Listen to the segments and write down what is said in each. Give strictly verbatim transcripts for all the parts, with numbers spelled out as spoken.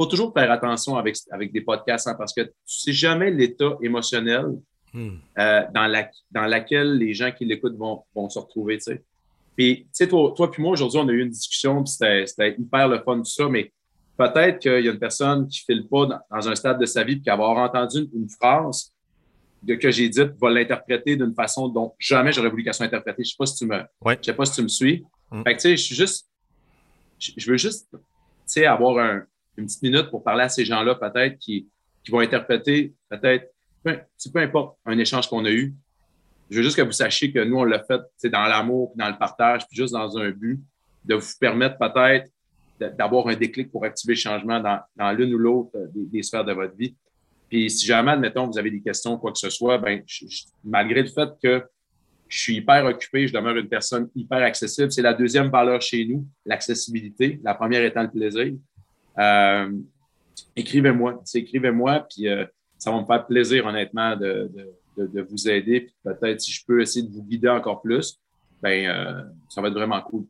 faut toujours faire attention avec, avec des podcasts, hein, parce que tu ne sais jamais l'état émotionnel hmm. euh, dans, la, dans laquelle les gens qui l'écoutent vont, vont se retrouver, tu sais. Puis, tu sais, toi, toi puis moi, aujourd'hui, on a eu une discussion, puis c'était, c'était hyper le fun, tout ça, mais peut-être qu'il y a une personne qui ne file pas dans, dans un stade de sa vie, puis qu'avoir entendu une, une phrase de, que j'ai dite va l'interpréter d'une façon dont jamais j'aurais voulu qu'elle soit interprétée. Je ne sais pas si tu me, ouais. je sais pas si tu me suis. Mm. Fait que, tu sais, je suis juste, je veux juste, tu sais, avoir un, une petite minute pour parler à ces gens-là, peut-être, qui, qui vont interpréter, peut-être, peu, peu importe, un échange qu'on a eu. Je veux juste que vous sachiez que nous, on l'a fait dans l'amour, puis dans le partage, puis juste dans un but de vous permettre peut-être de, d'avoir un déclic pour activer le changement dans, dans l'une ou l'autre des, des sphères de votre vie. Puis si jamais, admettons, vous avez des questions, quoi que ce soit, ben je, je, malgré le fait que je suis hyper occupé, je demeure une personne hyper accessible. C'est la deuxième valeur chez nous, l'accessibilité. La première étant le plaisir. Euh, écrivez-moi, écrivez-moi, puis euh, ça va me faire plaisir, honnêtement, de... de De, de vous aider, puis peut-être si je peux essayer de vous guider encore plus, ben euh, ça va être vraiment cool.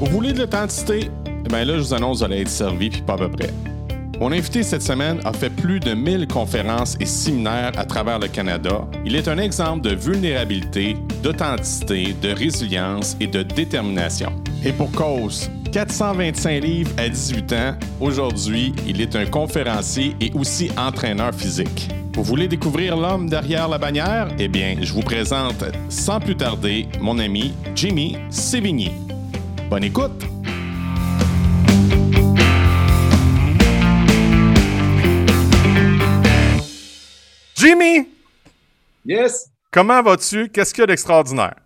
Vous voulez de l'authenticité? Eh bien là, je vous annonce, vous allez être servi, puis pas à peu près. Mon invité cette semaine a fait plus de mille conférences et séminaires à travers le Canada. Il est un exemple de vulnérabilité, d'authenticité, de résilience et de détermination. Et pour cause, quatre cent vingt-cinq livres à dix-huit ans. Aujourd'hui, il est un conférencier et aussi entraîneur physique. Vous voulez découvrir l'homme derrière la bannière? Eh bien, je vous présente sans plus tarder mon ami Jimmy Sévigny. Bonne écoute! Jimmy! Yes! Comment vas-tu? Qu'est-ce qu'il y a d'extraordinaire?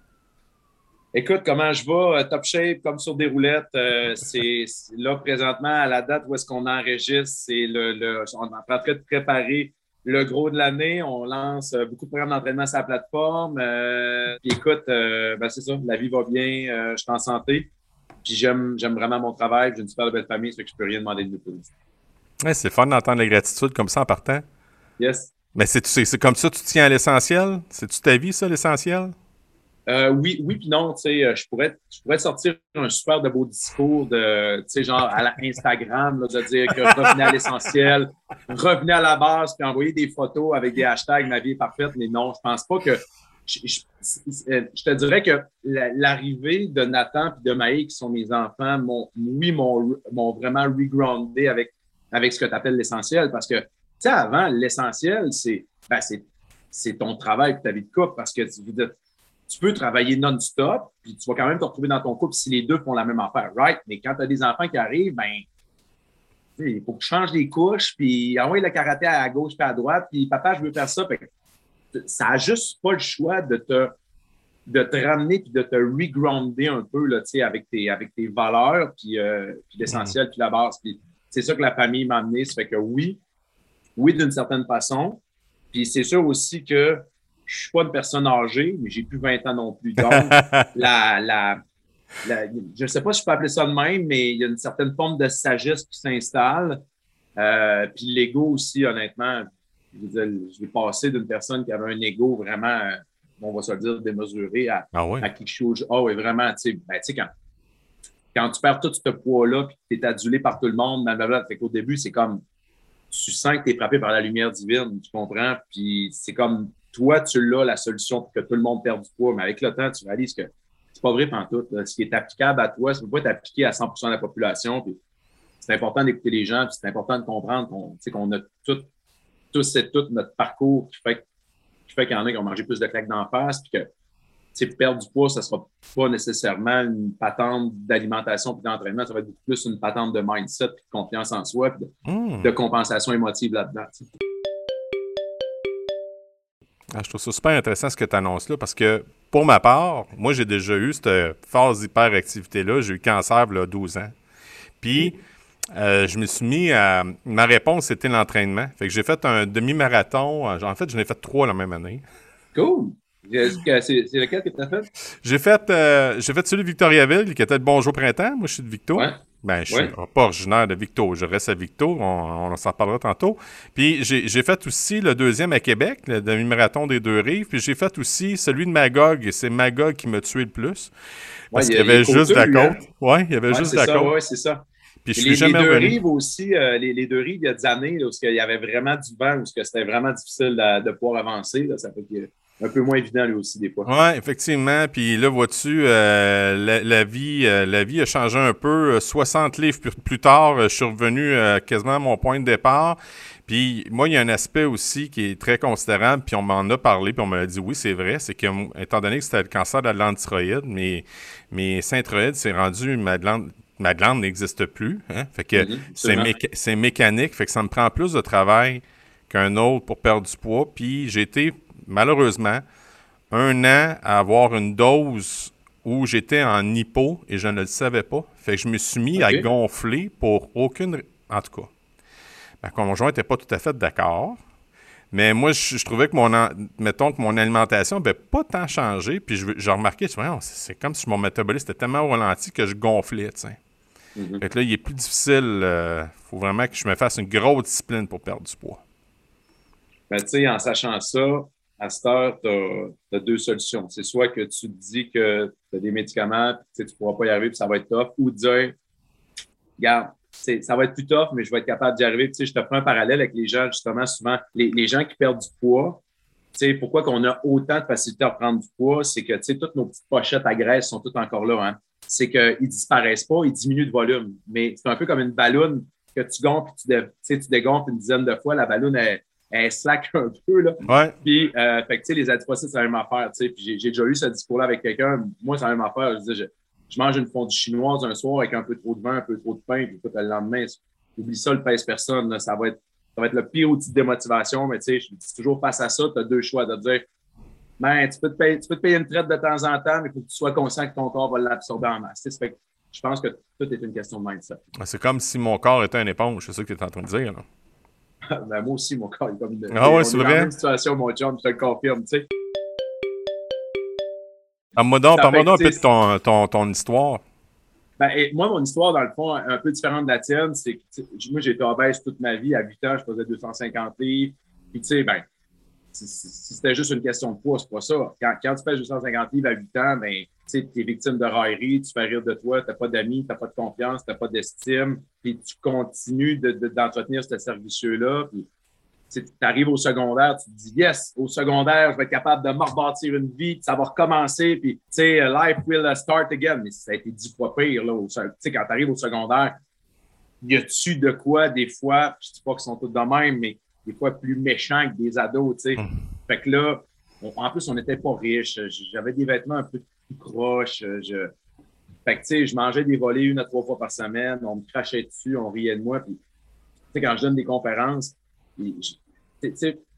Écoute, comment je vais? Top shape, comme sur des roulettes. Euh, c'est, c'est là, présentement, à la date où est-ce qu'on enregistre, c'est le, le, on est en train de préparer le gros de l'année. On lance beaucoup de programmes d'entraînement sur la plateforme. Euh, puis écoute, euh, ben c'est ça, la vie va bien, euh, je suis en santé. Puis j'aime, j'aime vraiment mon travail, j'ai une super belle famille, ça fait que je peux rien demander de nous. Ouais, c'est fun d'entendre la gratitude comme ça en partant. Yes. Mais c'est, c'est, c'est comme ça tu tiens à l'essentiel? C'est-tu ta vie, ça, l'essentiel? Euh, oui, oui, puis non, tu sais, je pourrais, je pourrais sortir un super de beau discours de, tu sais, genre à la Instagram, là, de dire que revenez à l'essentiel, revenez à la base, puis envoyer des photos avec des hashtags, ma vie est parfaite, mais non, je pense pas que, je, je, je te dirais que l'arrivée de Nathan et de Maï, qui sont mes enfants, m'ont, oui, m'ont, m'ont vraiment regroundé avec, avec ce que tu appelles l'essentiel, parce que, tu sais, avant, l'essentiel, c'est, ben, c'est, c'est ton travail et ta vie de couple, parce que tu veux Tu peux travailler non-stop, puis tu vas quand même te retrouver dans ton couple si les deux font la même affaire, right? Mais quand tu as des enfants qui arrivent, ben, il faut que tu changes les couches, puis envoie le karaté à gauche puis à droite, puis papa, je veux faire ça. Fait que ça n'a juste pas le choix de te, de te ramener puis de te regrounder un peu là, avec, tes, avec tes valeurs, puis, euh, puis l'essentiel, puis la base. Puis c'est ça que la famille m'a amené. Ça fait que oui, oui, d'une certaine façon. Puis c'est sûr aussi que je ne suis pas une personne âgée, mais j'ai plus vingt ans non plus. Donc, la, la, la, je ne sais pas si je peux appeler ça de même, mais il y a une certaine forme de sagesse qui s'installe. Euh, puis l'ego aussi, honnêtement, je veux dire, je vais passer d'une personne qui avait un ego vraiment, on va se le dire, démesuré à, ah oui. à qui je suis aujourd'hui. Ah oui, vraiment, tu sais, ben, quand, quand tu perds tout ce poids-là et que tu es adulé par tout le monde, blablabla, fait qu'au début, c'est comme, tu sens que tu es frappé par la lumière divine, tu comprends? Puis c'est comme... Toi, tu l'as, la solution pour que tout le monde perde du poids. Mais avec le temps, tu réalises que c'est pas vrai pantoute. Ce qui est applicable à toi, ça ne peut pas être appliqué à cent pour cent de la population. Puis c'est important d'écouter les gens. Puis c'est important de comprendre qu'on, qu'on a tout, tous et toutes notre parcours qui fait, qui fait qu'il y en a qui ont mangé plus de claques d'en face. Puis que perdre du poids, ça ne sera pas nécessairement une patente d'alimentation et d'entraînement. Ça va être beaucoup plus une patente de mindset, puis de confiance en soi, puis de, mmh. de compensation émotive là-dedans. T'sais. Ah, je trouve ça super intéressant ce que tu annonces là, parce que pour ma part, moi j'ai déjà eu cette phase d'hyperactivité-là. J'ai eu cancer il y a douze ans. Puis euh, je me suis mis à. Ma réponse, c'était l'entraînement. Fait que j'ai fait un demi-marathon. En fait, j'en ai fait trois la même année. Cool! C'est, c'est lequel que tu as fait? J'ai fait, euh, j'ai fait celui de Victoriaville, qui était le Bonjour Printemps. Moi, je suis de Victo. Ouais. Ben, je ne suis pas originaire de Victo. Je reste à Victo. On, on s'en parlera tantôt. Puis, j'ai fait aussi le deuxième à Québec, le demi-marathon des Deux-Rives. Puis, j'ai fait aussi celui de Magog. C'est Magog qui m'a tué le plus. Parce ouais, qu'il y, y avait juste la côte. Oui, il y avait juste la côte. Oui, c'est ça. Puis, je suis jamais revenu. Les Deux-Rives aussi, euh, les, les Deux-Rives, il y a des années, là, où il y avait vraiment du vent, où c'était vraiment difficile de, de pouvoir avancer. Là, ça fait que... un peu moins évident, lui aussi, des fois. Oui, effectivement. Puis là, vois-tu, euh, la, la, vie, euh, la vie a changé un peu. soixante livres plus, plus tard, je suis revenu euh, quasiment à mon point de départ. Puis moi, il y a un aspect aussi qui est très considérable, puis on m'en a parlé, puis on m'a dit oui, c'est vrai, c'est que, étant donné que c'était le cancer de la glande thyroïde, mes, mes synthroïdes, c'est rendu ma glande... ma glande n'existe plus. Hein? Fait que mm-hmm, c'est méca... c'est mécanique. Fait que ça me prend plus de travail qu'un autre pour perdre du poids. Puis j'ai été... malheureusement, un an à avoir une dose où j'étais en hypo et je ne le savais pas. Fait que je me suis mis okay. à gonfler pour aucune... En tout cas, ma conjointe n'était pas tout à fait d'accord. Mais moi, je, je trouvais que mon... An... Mettons que mon alimentation n'avait pas tant changé. Puis je, je remarquais, c'est comme si mon métabolisme était tellement au ralenti que je gonflais. Mm-hmm. Fait que là, il est plus difficile. Il euh, faut vraiment que je me fasse une grosse discipline pour perdre du poids. Ben, tu sais, en sachant ça... À cette heure, tu as, as deux solutions. C'est soit que tu te dis que tu as des médicaments, tu ne pourras pas y arriver, puis ça va être tough, ou dire, regarde, ça va être plus tough, mais je vais être capable d'y arriver. Puis, je te prends un parallèle avec les gens, justement, souvent, les, les gens qui perdent du poids. Pourquoi qu'on a autant de facilité à prendre du poids? C'est que toutes nos petites pochettes à graisse sont toutes encore là. Hein? C'est qu'ils ne disparaissent pas, ils diminuent de volume. Mais c'est un peu comme une balloune que tu gonfles, tu, dé, tu dégonfles une dizaine de fois, la balloune est... elle slack un peu, là. Ouais. Puis, euh, fait que, tu sais, les adipocytes, c'est la même affaire, tu sais. Puis, j'ai déjà eu ce discours-là avec quelqu'un. Moi, c'est la même affaire. Je disais, je, je mange une fondue chinoise un soir avec un peu trop de vin, un peu trop de pain, puis écoute, le lendemain, oublie ça, le pèse-personne, ça va être, ça va être le pire outil de démotivation, mais tu sais, je dis toujours face à ça, tu as deux choix, de dire, ben, tu peux te payer, tu peux te payer une traite de temps en temps, mais il faut que tu sois conscient que ton corps va l'absorber en masse, tu sais. Fait que, je pense que tout est une question de mindset. C'est comme si mon corps était une éponge, c'est ça que tu es en train de dire, là. Ben, moi aussi, mon corps est comme... Ah ouais, c'est vrai. Même situation, mon chum, je te le confirme, tu sais. Ah, moi donc, parle-moi un peu de ton, ton, ton histoire. Ben, et moi, mon histoire, dans le fond, un peu différente de la tienne, c'est que moi, j'ai été obèse toute ma vie. À huit ans, je faisais deux cent cinquante livres. Puis, tu sais, ben, si c'était juste une question de poids, c'est pas ça. Quand, quand tu fais deux cent cinquante livres à huit ans, ben, tu sais, t'es victime de raillerie, tu fais rire de toi, t'as pas d'amis, t'as pas de confiance, t'as pas d'estime, puis tu continues de, de, d'entretenir ce servicieux-là, puis tu arrives au secondaire, tu te dis « Yes, au secondaire, je vais être capable de me rebâtir une vie, puis ça va recommencer, puis tu sais, life will start again. » Mais ça a été dix fois pire, là, tu sais, quand t'arrives au secondaire, y a-tu de quoi, des fois, je dis pas qu'ils sont tous de même, mais des fois plus méchants que des ados, tu sais. Fait que là, on, en plus, on n'était pas riches. J'avais des vêtements un peu plus croches. Je... Fait que, tu sais, je mangeais des volets une à trois fois par semaine. On me crachait dessus, on riait de moi. Puis, tu sais, quand je donne des conférences, tu sais,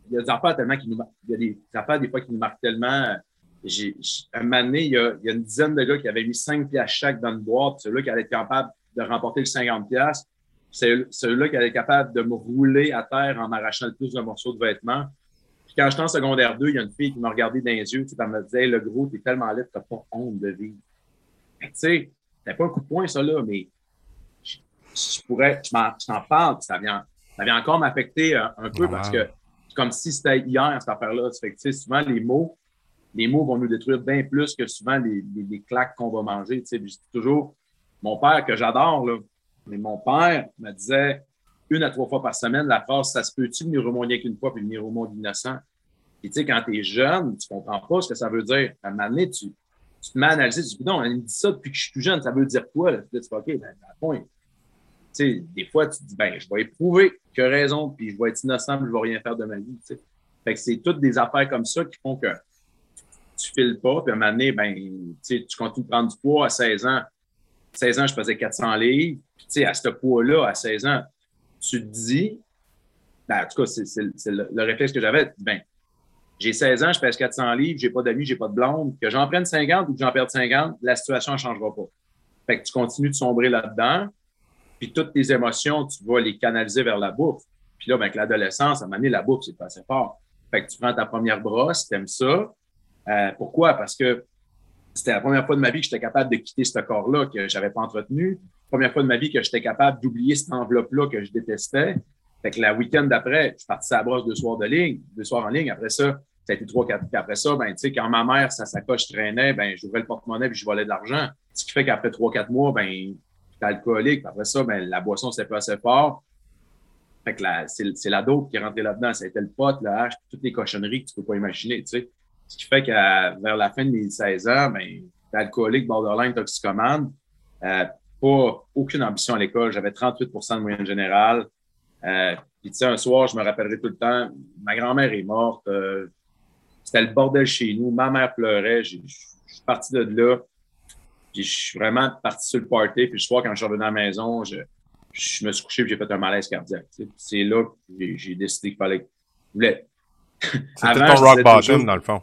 il y a des affaires tellement qui nous marquent. Il y a des affaires, des fois, qui nous marquent tellement. J'ai, à un moment donné, il y, a, il y a une dizaine de gars qui avaient mis cinq piastres chaque dans une boîte. Celui-là qui allait être capable de remporter le cinquante piastres. C'est celui-là qui allait être capable de me rouler à terre en m'arrachant le plus de morceaux de vêtements. Puis quand j'étais en secondaire deux, il y a une fille qui m'a regardé dans les yeux, tu sais, elle me disait hey, « Le gros, t'es tellement laid, t'as pas honte de vivre. » Tu sais, c'était pas un coup de poing, ça, là, mais je, je pourrais, je m'en, je t'en parle, ça vient, ça vient encore m'affecter un, un peu wow. Parce que c'est comme si c'était hier, cette affaire-là. Fait que, tu sais, souvent, les mots, les mots vont nous détruire bien plus que souvent les, les, les claques qu'on va manger, tu sais. Puis je dis toujours, mon père que j'adore, là, mais mon père me disait une à trois fois par semaine la phrase « Ça se peut-tu venir au monde rien qu'une fois puis venir au monde innocent? » Puis tu sais, quand t'es jeune, tu comprends pas ce que ça veut dire. À un moment donné, tu, tu te mets à analyser, tu te dis « Non, il me dit ça depuis que je suis plus jeune, ça veut dire quoi? » Là, tu te dis « OK, ben, à la fin, tu sais, des fois, tu te dis « Ben, je vais éprouver qu'il a raison, puis je vais être innocent, puis je vais rien faire de ma vie. » Tu sais. Fait que c'est toutes des affaires comme ça qui font que tu files pas, puis à un moment donné, ben, tu sais, tu continues de prendre du poids à seize ans. seize ans, je faisais quatre cents livres. Puis, tu sais, à ce poids-là, à seize ans, tu te dis, ben, en tout cas, c'est, c'est, c'est le, le réflexe que j'avais. Ben, j'ai seize ans, je pèse quatre cents livres, j'ai pas d'amis, j'ai pas de blonde. Que j'en prenne cinquante ou que j'en perde cinquante, la situation ne changera pas. Fait que tu continues de sombrer là-dedans. Puis, toutes tes émotions, tu vas les canaliser vers la bouffe. Puis là, ben, avec l'adolescence, à un moment donné, la bouffe, c'est passé fort. Fait que tu prends ta première brosse, t'aimes ça. Euh, pourquoi? Parce que C'était la première fois de ma vie que j'étais capable de quitter ce corps-là que j'avais pas entretenu. Première fois de ma vie que j'étais capable d'oublier cette enveloppe-là que je détestais. Fait que le week-end d'après, je suis parti à la brosse deux soirs de ligne, deux soirs en ligne. Après ça, ça a été trois, quatre. Puis après ça, ben, tu sais, quand ma mère, sa sacoche traînait, ben, j'ouvrais le porte-monnaie puis je volais de l'argent. Ce qui fait qu'après trois, quatre mois, ben, j'étais alcoolique. Puis après ça, ben, la boisson s'est passée fort. Fait que la, c'est, c'est la dope qui est rentrée là-dedans. Ça a été le pot, la hache, toutes les cochonneries que tu peux pas imaginer, tu sais. Ce qui fait qu'à vers la fin de mes seize ans, ben, j'étais alcoolique, borderline, toxicomane. Euh, pas, aucune ambition à l'école. J'avais trente-huit pour cent de moyenne générale. Euh, puis tu sais, un soir, je me rappellerai tout le temps, ma grand-mère est morte. Euh, c'était le bordel chez nous. Ma mère pleurait. Je suis parti de là. Puis je suis vraiment parti sur le party. Puis le soir, quand je suis revenu à la maison, je, je me suis couché et j'ai fait un malaise cardiaque. T'sais. Puis c'est là que j'ai, j'ai décidé qu'il fallait que je voulais. C'était ton rock bottom, dans le fond.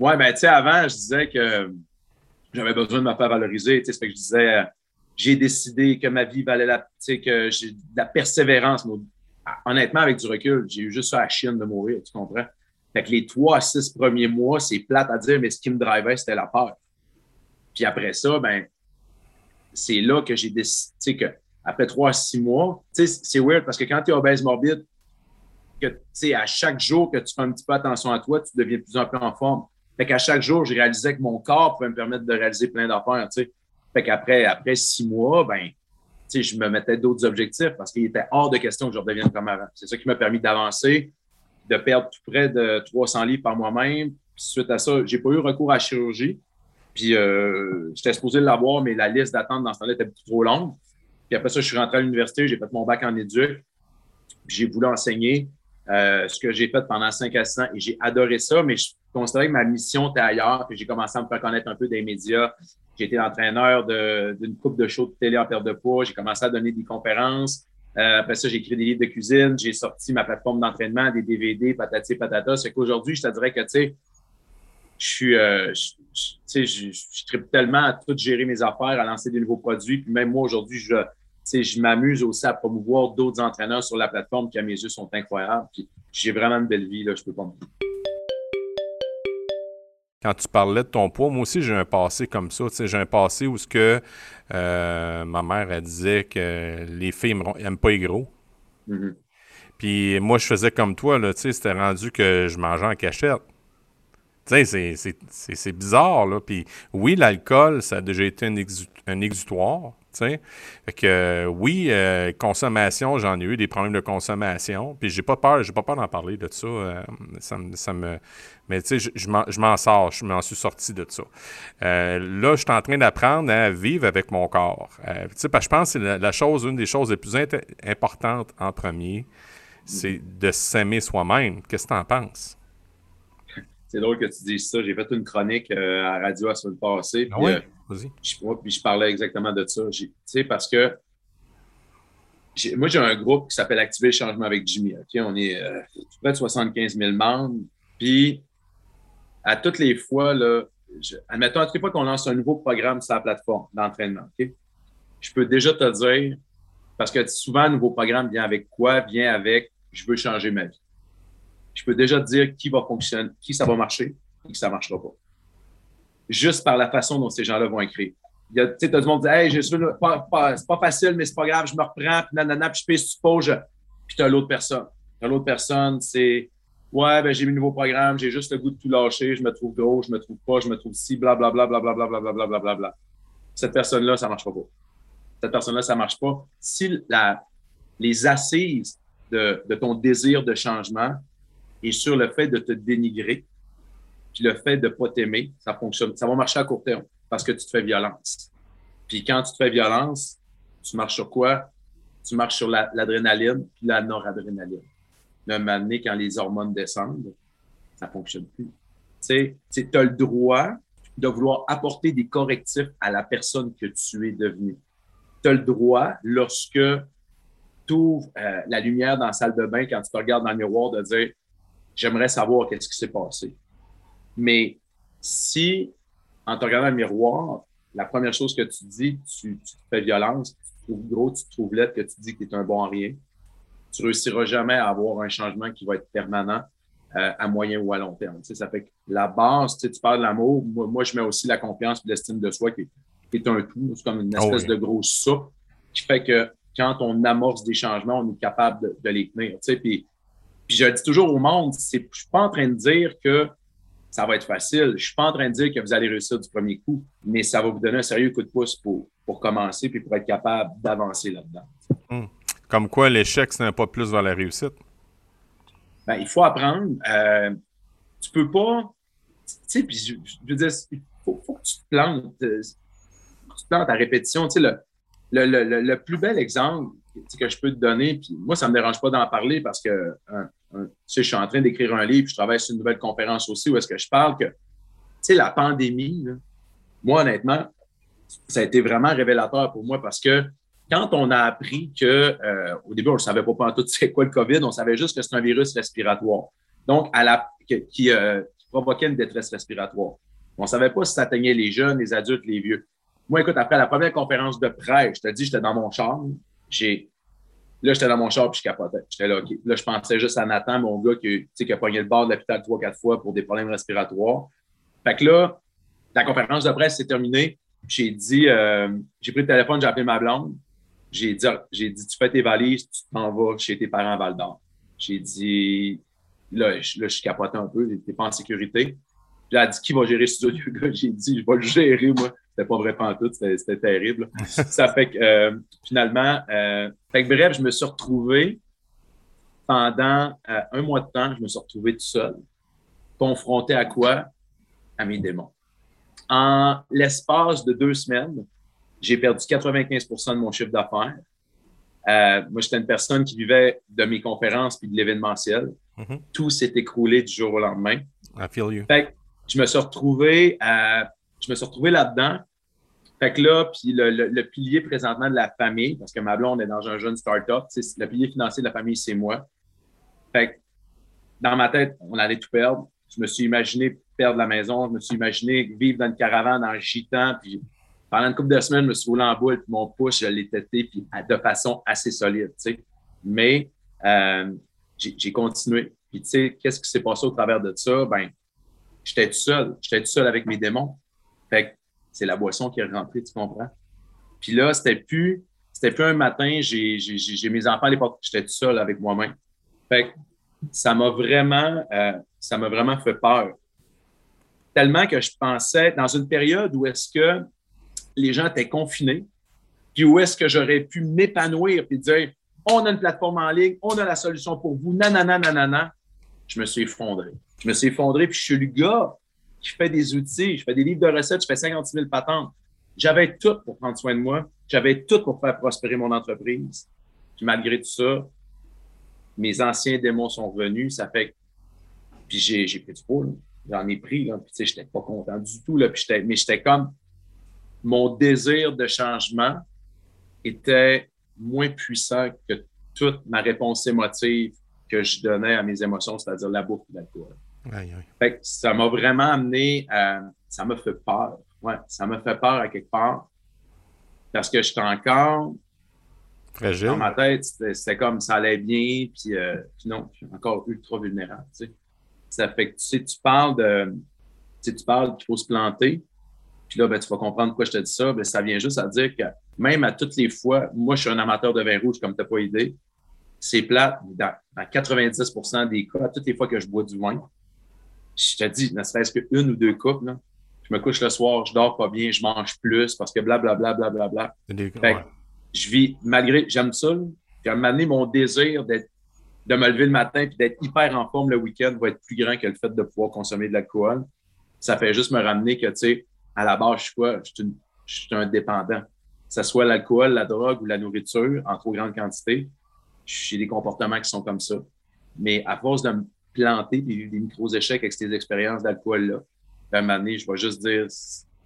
Ouais, ben tu sais, avant, je disais que j'avais besoin de me faire valoriser. Tu sais, c'est fait que je disais... J'ai décidé que ma vie valait la, tu sais, que j'ai de la persévérance. Moi. Honnêtement, avec du recul, j'ai eu juste ça à la chienne de mourir, tu comprends? Fait que les trois à six premiers mois, c'est plate à dire, mais ce qui me drivait, c'était la peur. Puis après ça, ben, c'est là que j'ai décidé, tu sais, que après trois à six mois, tu sais, c'est weird parce que quand tu es obèse morbide, que, tu sais, à chaque jour que tu fais un petit peu attention à toi, tu deviens de plus en plus en forme. Fait qu'à chaque jour, je réalisais que mon corps pouvait me permettre de réaliser plein d'affaires, tu sais. Fait qu'après après six mois, ben, tu sais, je me mettais d'autres objectifs parce qu'il était hors de question que je redevienne comme avant. C'est ça qui m'a permis d'avancer, de perdre tout près de trois cents livres par moi-même. Puis suite à ça, j'ai pas eu recours à la chirurgie. Puis euh, j'étais supposé l'avoir, mais la liste d'attente dans ce temps-là était beaucoup trop longue. Puis après ça, je suis rentré à l'université, j'ai fait mon bac en éduc. Puis j'ai voulu enseigner euh, ce que j'ai fait pendant cinq à six ans. Et j'ai adoré ça, mais je considérais que ma mission était ailleurs. Puis j'ai commencé à me faire connaître un peu des médias. J'ai été l'entraîneur de, d'une coupe de show de télé en perte de poids. J'ai commencé à donner des conférences. Euh, après ça, j'ai écrit des livres de cuisine. J'ai sorti ma plateforme d'entraînement, des D V D, patati patata. C'est qu'aujourd'hui, je te dirais que, tu sais, je suis, euh, tu sais, je, je tripe tellement à tout gérer mes affaires, à lancer des nouveaux produits. Puis même moi, aujourd'hui, je, tu sais, je m'amuse aussi à promouvoir d'autres entraîneurs sur la plateforme qui, à mes yeux, sont incroyables. Puis j'ai vraiment une belle vie, là. Je peux pas me dire. Quand tu parlais de ton poids, moi aussi, j'ai un passé comme ça. Tu sais, j'ai un passé où ce que, euh, ma mère, elle disait que les filles n'aiment pas les gros. Mm-hmm. Puis moi, je faisais comme toi, là, tu sais, c'était rendu que je mangeais en cachette. Tu sais, c'est, c'est, c'est, c'est bizarre, là. Puis oui, l'alcool, ça a déjà été un, exu- un exutoire, tu sais. Fait que euh, oui, euh, consommation, j'en ai eu des problèmes de consommation. Puis j'ai pas peur, j'ai pas peur d'en parler de ça. Euh, ça, me, ça me... Mais tu sais, je, je, m'en, je m'en sors, je m'en suis sorti de ça. Euh, là, je suis en train d'apprendre à vivre avec mon corps. Euh, tu sais, parce que je pense que c'est la, la chose, une des choses les plus int- importantes en premier, c'est de s'aimer soi-même. Qu'est-ce que t'en penses? C'est drôle que tu dises ça. J'ai fait une chronique euh, à la radio la semaine passée. Ah oui, euh, vas-y. Je, moi, puis je parlais exactement de ça. Tu sais, parce que j'ai, moi, j'ai un groupe qui s'appelle Activer le changement avec Jimmy. Okay? On est euh, près de soixante-quinze mille membres. Puis, à toutes les fois, là, je, admettons, à toutes les fois qu'on lance un nouveau programme sur la plateforme d'entraînement, okay? Je peux déjà te dire, parce que souvent, un nouveau programme vient avec quoi? Vient avec « je veux changer ma vie ». Je peux déjà te dire qui va fonctionner, qui ça va marcher et qui ça ne marchera pas. Juste par la façon dont ces gens-là vont écrire. Tu sais, tout le monde dit « Hey, je suis, pas, pas, c'est pas facile, mais c'est pas grave, je me reprends, puis nanana, puis je pisse, tu poses. » Puis tu as l'autre personne. T'as l'autre personne, c'est « Ouais, ben j'ai mis le nouveau programme, j'ai juste le goût de tout lâcher, je me trouve gros, je me trouve pas, je me trouve ci, blablabla, blablabla, blablabla, blablabla. » Cette personne-là, ça ne marchera pas. Cette personne-là, ça ne marche pas. Si la, les assises de, de ton désir de changement et sur le fait de te dénigrer, puis le fait de ne pas t'aimer, ça fonctionne. Ça va marcher à court terme parce que tu te fais violence. Puis quand tu te fais violence, tu marches sur quoi? Tu marches sur la, l'adrénaline puis la noradrénaline. Le moment donné, quand les hormones descendent, ça ne fonctionne plus. Tu sais, tu as le droit de vouloir apporter des correctifs à la personne que tu es devenue. Tu as le droit, lorsque tu ouvres euh, la lumière dans la salle de bain, quand tu te regardes dans le miroir, de dire « J'aimerais savoir qu'est-ce qui s'est passé. » Mais si, en te regardant dans le miroir, la première chose que tu dis, tu, tu te fais violence, tu te trouves gros, tu te trouves laid, que tu dis que tu es un bon à rien, tu réussiras jamais à avoir un changement qui va être permanent, euh, à moyen ou à long terme. Tu sais, ça fait que la base, tu sais, tu parles de l'amour, moi, moi, je mets aussi la confiance et l'estime de soi qui est, qui est un tout, c'est comme une espèce oh oui. de grosse soupe qui fait que quand on amorce des changements, on est capable de, de les tenir. Tu sais, puis, puis je dis toujours au monde, c'est, je ne suis pas en train de dire que ça va être facile. Je ne suis pas en train de dire que vous allez réussir du premier coup, mais ça va vous donner un sérieux coup de pouce pour, pour commencer et pour être capable d'avancer là-dedans. Mmh. Comme quoi, l'échec, c'est un pas plus vers la réussite. Ben, il faut apprendre. Euh, tu peux pas... Tu sais, puis je, je veux dire, il faut, faut que tu te plantes. Tu te plantes à répétition. Tu sais, le, le, le, le plus bel exemple que je peux te donner, puis moi, ça ne me dérange pas d'en parler parce que... Hein, tu sais, je suis en train d'écrire un livre, je travaille sur une nouvelle conférence aussi où est-ce que je parle que, tu sais, la pandémie, là, moi, honnêtement, ça a été vraiment révélateur pour moi parce que quand on a appris que, euh, au début, on ne savait pas pantoute c'est quoi le COVID, on savait juste que c'est un virus respiratoire, donc à la, qui, euh, qui provoquait une détresse respiratoire. On ne savait pas si ça atteignait les jeunes, les adultes, les vieux. Moi, écoute, après la première conférence de presse, je te dis, j'étais dans mon char, j'ai... Là, j'étais dans mon char puis je capotais. J'étais là, OK. Là, je pensais juste à Nathan, mon gars, qui, qui a pogné le bord de l'hôpital trois, quatre fois pour des problèmes respiratoires. Fait que là, la conférence de presse s'est terminée. J'ai dit, euh, j'ai pris le téléphone, j'ai appelé ma blonde. J'ai dit, j'ai dit, tu fais tes valises, tu t'en vas chez tes parents à Val-d'Or. J'ai dit, là, je, là, je capotais un peu, t'es pas en sécurité. Puis là, elle a dit, qui va gérer ce studio, gars? J'ai dit, je vais le gérer, moi. C'était pas vrai pantoute, c'était, c'était terrible. Ça fait que euh, finalement, euh, fait que bref, je me suis retrouvé pendant euh, un mois de temps, je me suis retrouvé tout seul, confronté à quoi? À mes démons. En l'espace de deux semaines, j'ai perdu quatre-vingt-quinze pour cent de mon chiffre d'affaires. Euh, moi, j'étais une personne qui vivait de mes conférences puis de l'événementiel. Mm-hmm. Tout s'est écroulé du jour au lendemain. I feel you. Fait que je me suis retrouvé à... Je me suis retrouvé là-dedans. Fait que là, puis le, le, le pilier présentement de la famille, parce que ma blonde est dans un jeune start-up, le pilier financier de la famille, c'est moi. Fait que dans ma tête, on allait tout perdre. Je me suis imaginé perdre la maison. Je me suis imaginé vivre dans une caravane en gitan. Puis pendant une couple de semaines, je me suis roulé en boule, puis mon pouce, je l'ai têté puis de façon assez solide. T'sais. Mais euh, j'ai, j'ai continué. Puis tu sais, qu'est-ce qui s'est passé au travers de ça? Ben, j'étais tout seul. J'étais tout seul avec mes démons. Fait que c'est la boisson qui est rentrée, tu comprends? Puis là, c'était plus, c'était plus un matin, j'ai, j'ai, j'ai mes enfants à l'époque, j'étais tout seul avec moi-même. Fait que ça m'a vraiment, euh, ça m'a vraiment fait peur. Tellement que je pensais, dans une période où est-ce que les gens étaient confinés, puis où est-ce que j'aurais pu m'épanouir puis dire, on a une plateforme en ligne, on a la solution pour vous, nanana, nanana, je me suis effondré. Je me suis effondré, puis je suis le gars je fais des outils, je fais des livres de recettes, je fais cinquante-six mille patentes. J'avais tout pour prendre soin de moi. J'avais tout pour faire prospérer mon entreprise. Puis malgré tout ça, mes anciens démons sont revenus. Ça fait que... Puis j'ai, j'ai pris du poids, là. J'en ai pris, là. Puis tu sais, j'étais pas content du tout, là. Puis j'étais... Mais j'étais comme... Mon désir de changement était moins puissant que toute ma réponse émotive que je donnais à mes émotions, c'est-à-dire la bouffe et l'alcool. Aïe, aïe. Fait que ça m'a vraiment amené à... Ça m'a fait peur. Ouais, ça m'a fait peur à quelque part. Parce que j'étais encore... Fragile. Dans ma tête, c'était, c'était comme ça allait bien. Puis, euh, puis non, je suis encore ultra vulnérable. Tu sais. Ça fait que tu sais, tu parles de... Tu sais, tu parles qu'il faut se planter. Puis là, ben, tu vas comprendre pourquoi je te dis ça. Ben, ça vient juste à dire que même à toutes les fois... Moi, je suis un amateur de vin rouge, comme tu n'as pas idée. C'est plate. Dans, dans quatre-vingt-dix pour cent des cas, toutes les fois que je bois du vin, je te dis, ne serait-ce qu'une ou deux coupes, là. Je me couche le soir, je dors pas bien, je mange plus parce que blablabla, blablabla. Bla, bla. Des... Fait que ouais. Je vis, malgré, j'aime ça, puis à un moment donné, mon désir d'être, de me lever le matin et d'être hyper en forme le week-end va être plus grand que le fait de pouvoir consommer de l'alcool. Ça fait juste me ramener que, tu sais, à la base, je suis quoi? Je suis, une, je suis un dépendant. Que ce soit l'alcool, la drogue ou la nourriture en trop grande quantité, j'ai des comportements qui sont comme ça. Mais à force de me planter des, des micro-échecs avec ces expériences d'alcool-là. À un moment donné, je vais juste dire,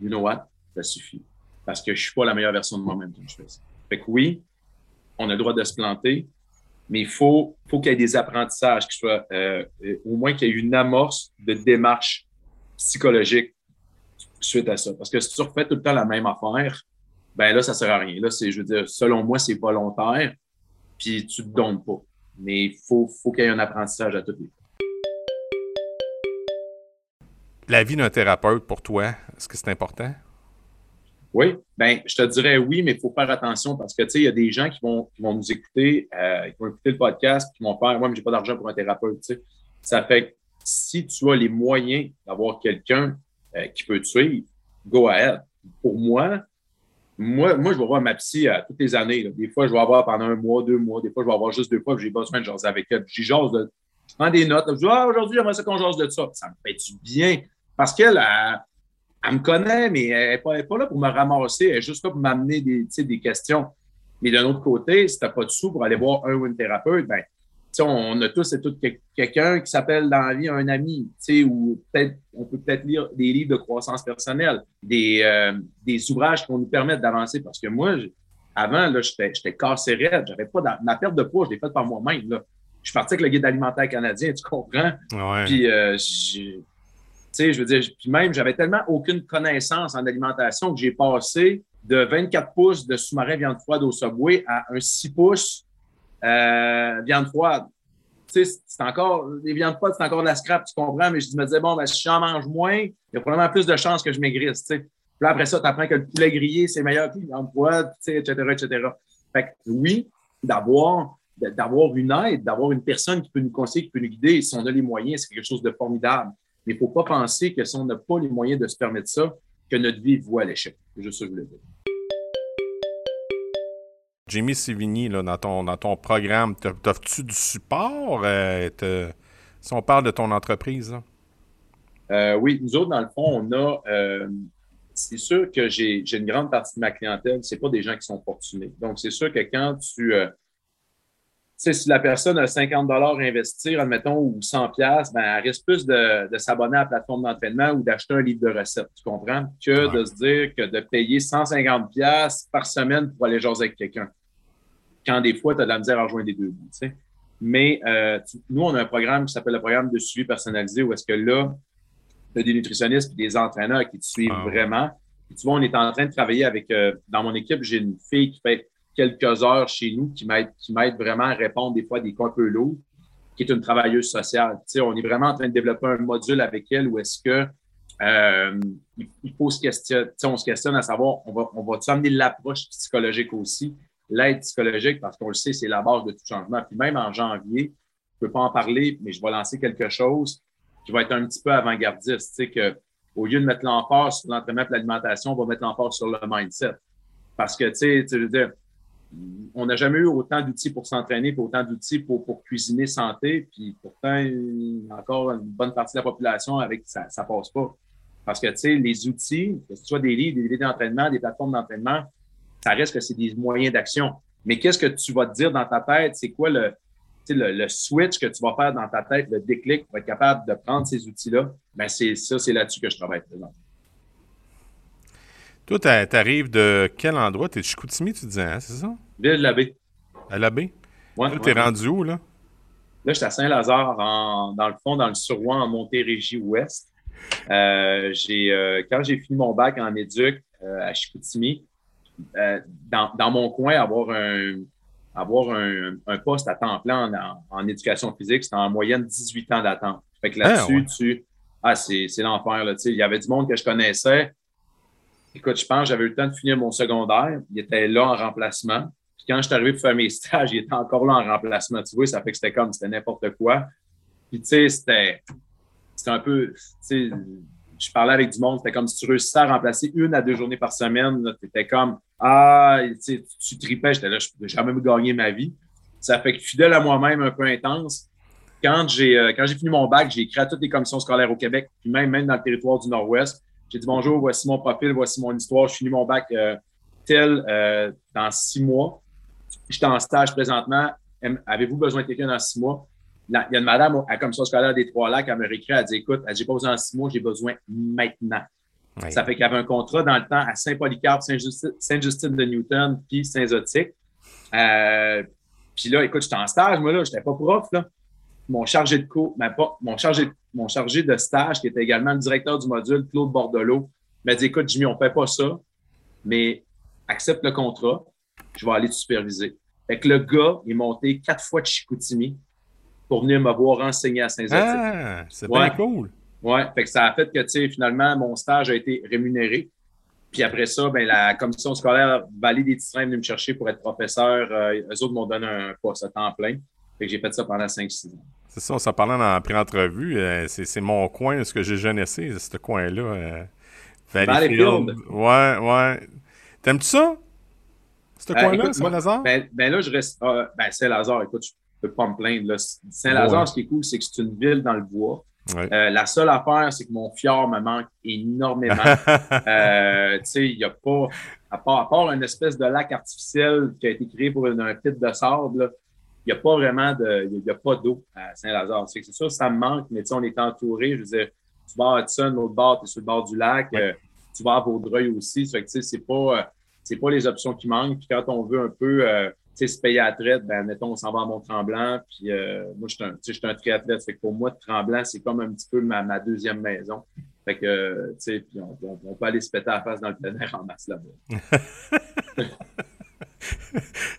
you know what, ça suffit. Parce que je ne suis pas la meilleure version de moi-même quand je fais ça. Fait que oui, on a le droit de se planter, mais il faut, faut qu'il y ait des apprentissages, qu'il soit, euh, au moins qu'il y ait une amorce de démarche psychologique suite à ça. Parce que si tu refais tout le temps la même affaire, ben là, ça ne sert à rien. Là, c'est, je veux dire, selon moi, c'est volontaire, puis tu ne te donnes pas. Mais il faut, faut qu'il y ait un apprentissage à toutes les L'avis d'un thérapeute pour toi, est-ce que c'est important? Oui, bien, je te dirais oui, mais il faut faire attention parce que, tu sais, il y a des gens qui vont, qui vont nous écouter, euh, qui vont écouter le podcast, qui vont faire « Moi, mais j'ai pas d'argent pour un thérapeute », tu sais. Ça fait que si tu as les moyens d'avoir quelqu'un euh, qui peut te suivre, go ahead. Pour moi, moi, moi je vais voir ma psy euh, toutes les années. Là. Des fois, je vais avoir pendant un mois, deux mois. Des fois, je vais avoir juste deux fois, puis j'ai besoin de jaser avec elle. J'y jase, de, je prends des notes. Là, je dis « Ah, aujourd'hui, j'aimerais ça qu'on jase de ça. » Ça me fait du bien parce qu'elle a... Elle me connaît, mais elle n'est pas, pas là pour me ramasser. Elle est juste là pour m'amener des, des questions. Mais d'un autre côté, si tu n'as pas de sous pour aller voir un ou une thérapeute, ben, on a tous et toutes quelqu'un qui s'appelle dans la vie un ami, ou peut-être on peut peut-être lire des livres de croissance personnelle, des, euh, des ouvrages qui vont nous permettre d'avancer. Parce que moi, avant, j'étais cassé raide. J'avais pas ma perte de poids, je l'ai faite par moi-même. Là. Je suis parti avec le Guide alimentaire canadien, tu comprends? Ouais. Puis, euh, j'ai... Tu sais, je veux dire, puis même, j'avais tellement aucune connaissance en alimentation que j'ai passé de vingt-quatre pouces de sous-marin viande froide au Subway à un six pouces euh, viande froide. Tu sais, c'est encore, les viandes froides, c'est encore de la scrap, tu comprends? Mais je me disais, bon, ben, si j'en mange moins, il y a probablement plus de chances que je maigrisse, tu sais. Puis là, après ça, tu apprends que le poulet grillé, c'est meilleur que les viandes froides, tu sais, et cetera, et cetera. Fait que oui, d'avoir, d'avoir une aide, d'avoir une personne qui peut nous conseiller, qui peut nous guider, si on a les moyens, c'est quelque chose de formidable. Mais il ne faut pas penser que si on n'a pas les moyens de se permettre ça, que notre vie voit l'échec. C'est juste ça que je voulais dire. Jimmy Sévigny, là, dans, ton, dans ton programme, t'offres-tu du support? Euh, si on parle de ton entreprise. Là. Euh, oui, nous autres, dans le fond, on a... Euh, c'est sûr que j'ai, j'ai une grande partie de ma clientèle, ce n'est pas des gens qui sont fortunés. Donc, c'est sûr que quand tu... Euh, Tu sais, si la personne a cinquante dollars à investir, admettons, ou cent piastres, ben, elle risque plus de, de s'abonner à la plateforme d'entraînement ou d'acheter un livre de recettes, tu comprends, que ouais. de se dire que de payer cent cinquante piastres par semaine pour aller jaser avec quelqu'un. Quand des fois, tu as de la misère à rejoindre les deux bouts, tu sais. Mais euh, tu, nous, on a un programme qui s'appelle le programme de suivi personnalisé où est-ce que là, tu as des nutritionnistes et des entraîneurs qui te suivent ah. vraiment. Et tu vois, on est en train de travailler avec... Euh, dans mon équipe, j'ai une fille qui fait... quelques heures chez nous qui m'aident qui m'aident vraiment à répondre des fois à des cas un peu lourds, qui est une travailleuse sociale. Tu sais, on est vraiment en train de développer un module avec elle où est-ce que euh, il faut se questionner, tu sais, on se questionne à savoir, on va on va amener l'approche psychologique aussi, l'aide psychologique, parce qu'on le sait, c'est la base de tout changement. Puis même en janvier, je ne peux pas en parler, mais je vais lancer quelque chose qui va être un petit peu avant-gardiste, tu sais, que au lieu de mettre l'emphase sur l'entraînement et l'alimentation, on va mettre l'emphase sur le mindset. Parce que, tu sais, tu veux dire, on n'a jamais eu autant d'outils pour s'entraîner, puis autant d'outils pour, pour cuisiner santé, puis pourtant, encore une bonne partie de la population, avec ça ne passe pas. Parce que, tu sais, les outils, que ce soit des livres, des vidéos d'entraînement, des plateformes d'entraînement, ça reste que c'est des moyens d'action. Mais qu'est-ce que tu vas te dire dans ta tête? C'est quoi le, le, le switch que tu vas faire dans ta tête, le déclic pour être capable de prendre ces outils-là? Bien, c'est ça, c'est là-dessus que je travaille. Toi, t'arrives de quel endroit? T'es de Chicoutimi, tu disais, hein, c'est ça? Ville-l'Abbé. À l'Abbé? Ouais, toi, t'es ouais. rendu où, là? Là, j'étais à Saint-Lazare, en, dans le fond, dans le Suroît, en Montérégie-Ouest. Euh, j'ai, euh, quand j'ai fini mon bac en éduc euh, à Chicoutimi, euh, dans, dans mon coin, avoir un, avoir un, un poste à temps plein en, en, en éducation physique, c'était en moyenne dix-huit ans d'attente. Fait que là-dessus, ah, ouais. tu... Ah, c'est, c'est l'enfer, là, tu sais. Il y avait du monde que je connaissais. Écoute, je pense que j'avais eu le temps de finir mon secondaire. Il était là en remplacement. Puis quand je suis arrivé pour faire mes stages, il était encore là en remplacement. Tu vois, ça fait que c'était comme, c'était n'importe quoi. Puis, tu sais, c'était, c'était un peu, tu sais, je parlais avec du monde. C'était comme si tu réussissais à remplacer une à deux journées par semaine. Tu étais comme, ah, tu sais, tu tripais. J'étais là, je ne pouvais jamais me gagner ma vie. Ça fait que fidèle à moi-même, un peu intense. Quand j'ai, euh, quand j'ai fini mon bac, j'ai écrit à toutes les commissions scolaires au Québec, puis même, même dans le territoire du Nord-Ouest. J'ai dit « Bonjour, voici mon profil, voici mon histoire. Je finis mon bac euh, tel euh, dans six mois. Je suis en stage présentement. Avez-vous besoin de quelqu'un dans six mois? » Là, il y a une madame à la commission scolaire des Trois-Lacs, elle me réécrit, elle dit « Écoute, j'ai pas besoin dans six mois, j'ai besoin maintenant. Oui. » Ça fait qu'il y avait un contrat dans le temps à Saint-Polycarpe, Saint-Justine-de-Newton, puis Saint-Zotique. Euh, puis là, écoute, j'étais en stage, moi, là, j'étais pas prof, là. Mon chargé de cours, ben pas, mon chargé de Mon chargé de stage, qui était également le directeur du module, Claude Bordelot, m'a dit « Écoute, Jimmy, on ne fait pas ça, mais accepte le contrat, je vais aller te superviser. » Fait que le gars est monté quatre fois de Chicoutimi pour venir me voir enseigner à Saint-Zotique. Ah, c'est ouais. bien cool! Oui, fait que ça a fait que, tu sais, finalement, mon stage a été rémunéré. Puis après ça, ben, la commission scolaire valide des titres est venue me chercher pour être professeur. Euh, eux autres m'ont donné un poste à temps plein. Fait que j'ai fait ça pendant cinq six ans. C'est ça, on s'en parlait dans la pré-entrevue. Euh, c'est, c'est mon coin, ce que j'ai jeunessé, c'est ce coin-là. Euh, Valleyfield. Ouais, ouais. T'aimes-tu ça? Ce euh, coin-là, Saint-Lazare? Ben, ben là, je reste. Euh, ben, Saint-Lazare, écoute, je peux pas me plaindre. Là. Saint-Lazare, ouais. Ce qui est cool, c'est que c'est une ville dans le bois. Ouais. Euh, la seule affaire, c'est que mon fjord me manque énormément. euh, tu sais, il n'y a pas, à part, à part une espèce de lac artificiel qui a été créé pour une, un pit de sable, il n'y a pas vraiment de, il n'y a pas d'eau à Saint-Lazare. C'est sûr, ça me manque, mais tu sais, on est entouré. Je veux dire, tu vas à Hudson, l'autre bord, tu es sur le bord du lac, ouais. euh, tu vas à Vaudreuil aussi. Ça fait que tu sais, c'est pas, euh, c'est pas les options qui manquent. Puis quand on veut un peu, euh, tu sais, se payer à la traite, ben, mettons, on s'en va à Mont-Tremblant. Puis, euh, moi, je suis un, tu sais, un triathlète. Fait que pour moi, Tremblant, c'est comme un petit peu ma, ma deuxième maison. Fait que, euh, tu sais, puis on, on, on peut aller se péter à la face dans le plein air en masse là-bas.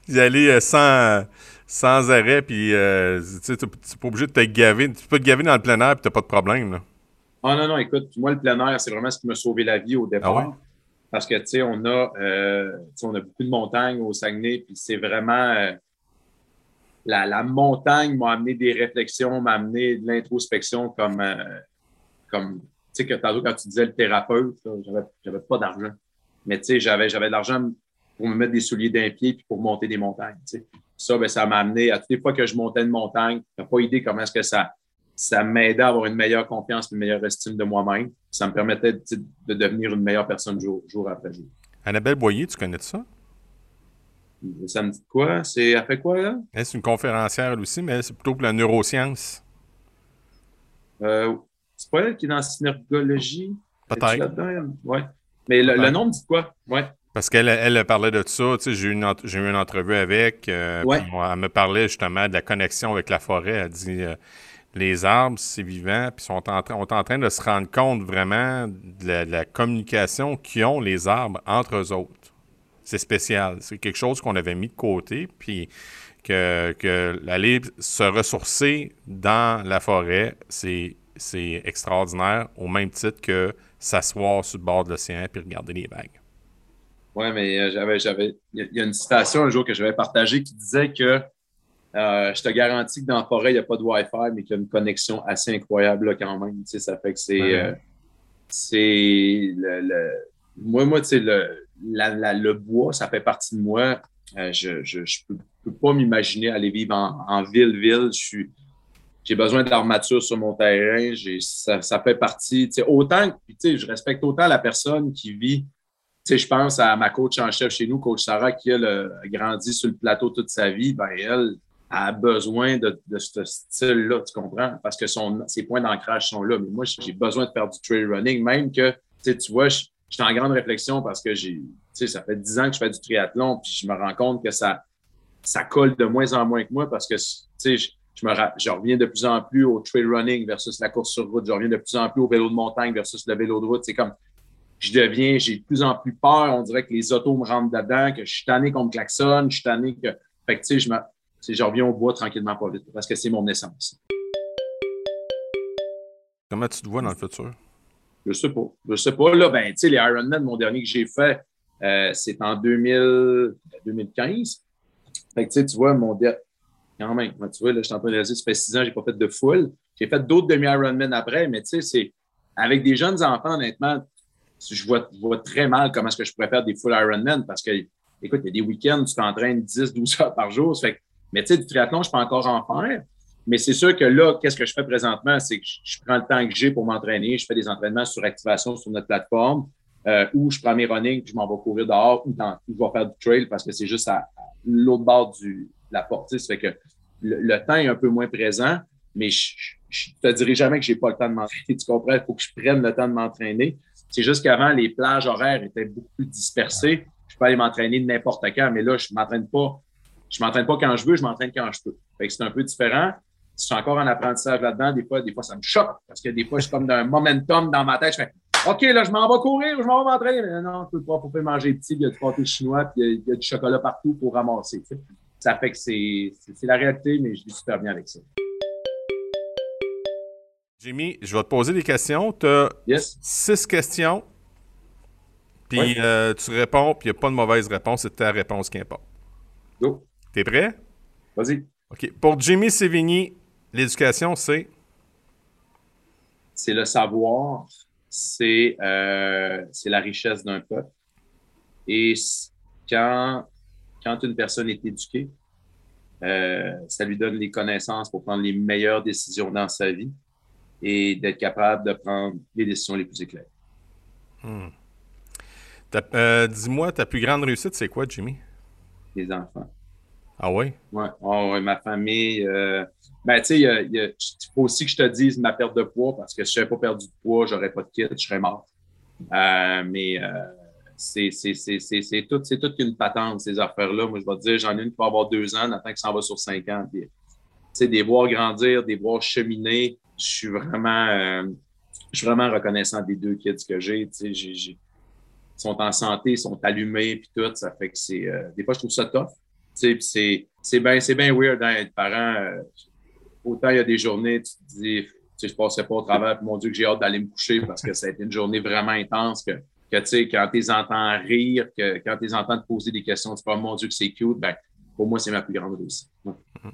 Vous allez sans, sans arrêt, puis, euh, tu sais, tu n'es pas obligé de te gaver. Tu peux te gaver dans le plein air, puis tu n'as pas de problème, là. Ah, non, non, écoute, moi, le plein air, c'est vraiment ce qui m'a sauvé la vie au départ. Ah ouais? Parce que, tu sais, on a euh, on a beaucoup de montagnes au Saguenay, puis c'est vraiment... Euh, la, la montagne m'a amené des réflexions, m'a amené de l'introspection comme... Euh, comme tu sais, que tantôt, quand tu disais le thérapeute, là, j'avais, j'avais pas d'argent. Mais, tu sais, j'avais, j'avais de l'argent pour me mettre des souliers d'un pied puis pour monter des montagnes, tu sais. Ça, ben, ça m'a amené... À toutes les fois que je montais une montagne, t'as pas idée comment est-ce que ça... Ça m'aidait à avoir une meilleure confiance, une meilleure estime de moi-même. Ça me permettait de, de devenir une meilleure personne jour, jour après jour. Annabelle Boyer, tu connais ça? Ça me dit quoi? C'est, elle fait quoi, là? Elle, c'est une conférencière, elle aussi, mais elle, c'est plutôt pour la neuroscience. Euh, c'est pas elle qui est dans la synergologie? Peut-être. Ouais. Mais le, le nom me dit quoi? Ouais. Parce qu'elle elle parlait de ça, tu sais, j'ai eu une, j'ai eu une entrevue avec, euh, ouais. Elle me parlait justement de la connexion avec la forêt, elle dit... Euh, les arbres, c'est vivant, puis sont en tra- on est en train de se rendre compte vraiment de la, de la communication qu'ils ont les arbres entre eux autres. C'est spécial. C'est quelque chose qu'on avait mis de côté, puis que, que aller se ressourcer dans la forêt, c'est, c'est extraordinaire, au même titre que s'asseoir sur le bord de l'océan puis regarder les vagues. Oui, mais j'avais, j'avais, il y a une citation un jour que j'avais partagée qui disait que Euh, je te garantis que dans la forêt, il n'y a pas de Wi-Fi, mais qu'il y a une connexion assez incroyable là, quand même. Tu sais, ça fait que c'est... Ouais. Euh, c'est le, le... Moi, moi tu sais, le, la, la, le bois, ça fait partie de moi. Euh, je ne je, je peux, peux pas m'imaginer aller vivre en, en ville-ville. Je suis... J'ai besoin d'armature sur mon terrain. J'ai... Ça, ça fait partie... Tu sais, autant que, tu sais, je respecte autant la personne qui vit... Tu sais, je pense à ma coach en chef chez nous, coach Sarah, qui elle, a grandi sur le plateau toute sa vie. Ben elle... a besoin de, de ce style-là, tu comprends? Parce que son, ses points d'ancrage sont là. Mais moi, j'ai besoin de faire du trail running, même que, tu vois, je suis en grande réflexion parce que j'ai, tu sais, ça fait dix ans que je fais du triathlon, puis je me rends compte que ça, ça colle de moins en moins que moi parce que, tu sais, je, je, me, je reviens de plus en plus au trail running versus la course sur route, je reviens de plus en plus au vélo de montagne versus le vélo de route. C'est comme, je deviens, j'ai de plus en plus peur, on dirait que les autos me rentrent dedans, que je suis tanné qu'on me klaxonne, je suis tanné que, fait que, tu sais, je me... C'est je reviens au bois tranquillement pas vite, parce que c'est mon essence. Comment tu te vois dans le futur? Je sais pas. Je sais pas. Là, ben, tu sais, les Ironman, mon dernier que j'ai fait, euh, c'est en deux mille quinze. Fait que, tu sais, tu vois, mon dernier... Quand même, tu vois, là, je suis en train de réaliser, ça fait six ans, j'ai pas fait de full. J'ai fait d'autres demi-Ironman après, mais tu sais, c'est... Avec des jeunes enfants, honnêtement, je vois, je vois très mal comment est-ce que je pourrais faire des full Ironman, parce que, écoute, il y a des week-ends, tu t'entraînes dix à douze heures par jour, ça fait que... Mais tu sais, du triathlon, je peux encore en faire. Mais c'est sûr que là, qu'est-ce que je fais présentement, c'est que je prends le temps que j'ai pour m'entraîner. Je fais des entraînements sur activation sur notre plateforme euh, où je prends mes running puis je m'en vais courir dehors ou dans, je vais faire du trail parce que c'est juste à, à l'autre bord du, de la porte. Ça fait que le, le temps est un peu moins présent, mais je, je, je te dirai jamais que j'ai pas le temps de m'entraîner. Tu comprends? Il faut que je prenne le temps de m'entraîner. C'est juste qu'avant, les plages horaires étaient beaucoup plus dispersées. Je peux aller m'entraîner n'importe quand, mais là, je m'entraîne pas. Je m'entraîne pas quand je veux, je m'entraîne quand je peux. Fait que c'est un peu différent. Je suis encore en apprentissage là-dedans. Des fois, des fois, ça me choque parce que des fois, je suis comme d'un momentum dans ma tête. Je fais OK, là, je m'en vais courir, je m'en vais m'entraîner. Mais non, je peux pas, faut pas manger petit, il y a du pâté chinois, puis il y, a, il y a du chocolat partout pour ramasser. T'sais. Ça fait que c'est, c'est, c'est la réalité, mais je vis super bien avec ça. Jimmy, je vais te poser des questions. Tu as yes. six questions, puis oui. euh, tu réponds, puis il n'y a pas de mauvaise réponse, c'est ta réponse qui importe. Go. T'es prêt? Vas-y. OK. Pour Jimmy Sévigny, l'éducation, c'est? C'est le savoir, c'est euh, c'est la richesse d'un peuple. Et quand, quand une personne est éduquée, euh, ça lui donne les connaissances pour prendre les meilleures décisions dans sa vie et d'être capable de prendre les décisions les plus éclairées. Hmm. Euh, dis-moi, ta plus grande réussite, c'est quoi, Jimmy? Les enfants. Ah oui? Oui, oh, ouais, ma famille. Euh... Ben, tu sais, il faut aussi que je te dise ma perte de poids, parce que si je n'avais pas perdu de poids, je n'aurais pas de kit, je serais mort. Euh, mais euh, c'est, c'est, c'est, c'est, c'est toute c'est tout une patente, ces affaires-là. Moi, je vais te dire, j'en ai une qui va avoir deux ans, Nathan qui s'en va sur cinq ans. Tu sais, des voir grandir, des voir cheminer. Je suis vraiment, euh, je suis vraiment reconnaissant des deux kids que j'ai. Tu sais, j'ai, j'ai... Ils sont en santé, ils sont allumés, puis tout. Ça fait que c'est. Euh... Des fois, je trouve ça tough. Tu sais, puis c'est, c'est bien c'est ben weird hein, être parent. Euh... Autant il y a des journées, tu te dis, tu sais, je passerai pas au travers, puis mon Dieu, que j'ai hâte d'aller me coucher parce que ça a été une journée vraiment intense. Que, que tu sais, quand tu les entends rire, que, quand tu les entends te poser des questions, tu te dis, mon Dieu, que c'est cute, ben, pour moi, c'est ma plus grande réussite. Ouais. Mm-hmm.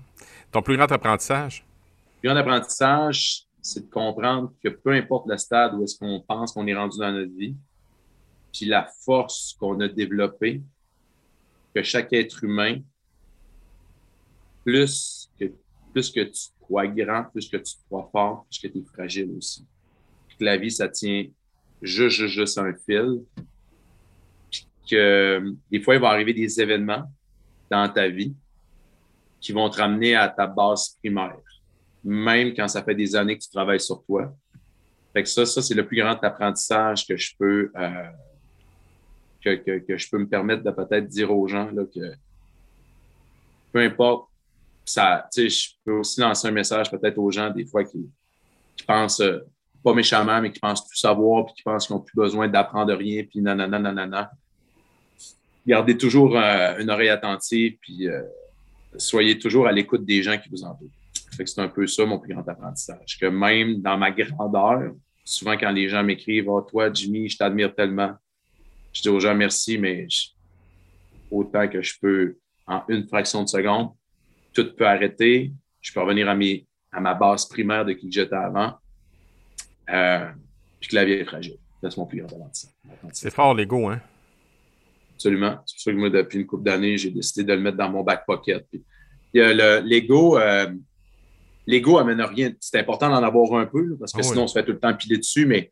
Ton plus grand apprentissage? Le plus grand apprentissage, c'est de comprendre que peu importe le stade où est-ce qu'on pense qu'on est rendu dans notre vie, puis la force qu'on a développée, que chaque être humain, plus que, plus que tu crois grand, plus que tu te crois fort, plus que tu es fragile aussi. Puis que la vie, ça tient juste, juste, juste à un fil. Puis que des fois, il va arriver des événements dans ta vie qui vont te ramener à ta base primaire, même quand ça fait des années que tu travailles sur toi. Fait que ça, ça c'est le plus grand apprentissage que je peux, euh, que, que, que je peux me permettre de peut-être dire aux gens là, que peu importe, ça, tu sais, je peux aussi lancer un message peut-être aux gens des fois qui, qui pensent, euh, pas méchamment, mais qui pensent tout savoir, puis qui pensent qu'ils n'ont plus besoin d'apprendre rien, puis nanana, nanana. Gardez toujours euh, une oreille attentive, puis euh, soyez toujours à l'écoute des gens qui vous entourent. Fait que c'est un peu ça, mon plus grand apprentissage. Que même dans ma grandeur, souvent quand les gens m'écrivent « Ah, toi, Jimmy, je t'admire tellement. » Je dis aux gens « Merci, mais je... autant que je peux, en une fraction de seconde, tout peut arrêter. Je peux revenir à, mes... à ma base primaire de qui j'étais avant. Euh... Puis que la vie est fragile. » C'est mon plus grand apprentissage. C'est fort, l'ego, hein? Absolument. C'est pour ça que moi, depuis une couple d'années, j'ai décidé de le mettre dans mon back pocket. Puis, puis, euh, le... l'ego... Euh... L'ego amène rien. C'est important d'en avoir un peu, parce que oh oui. sinon, on se fait tout le temps piler dessus, mais tu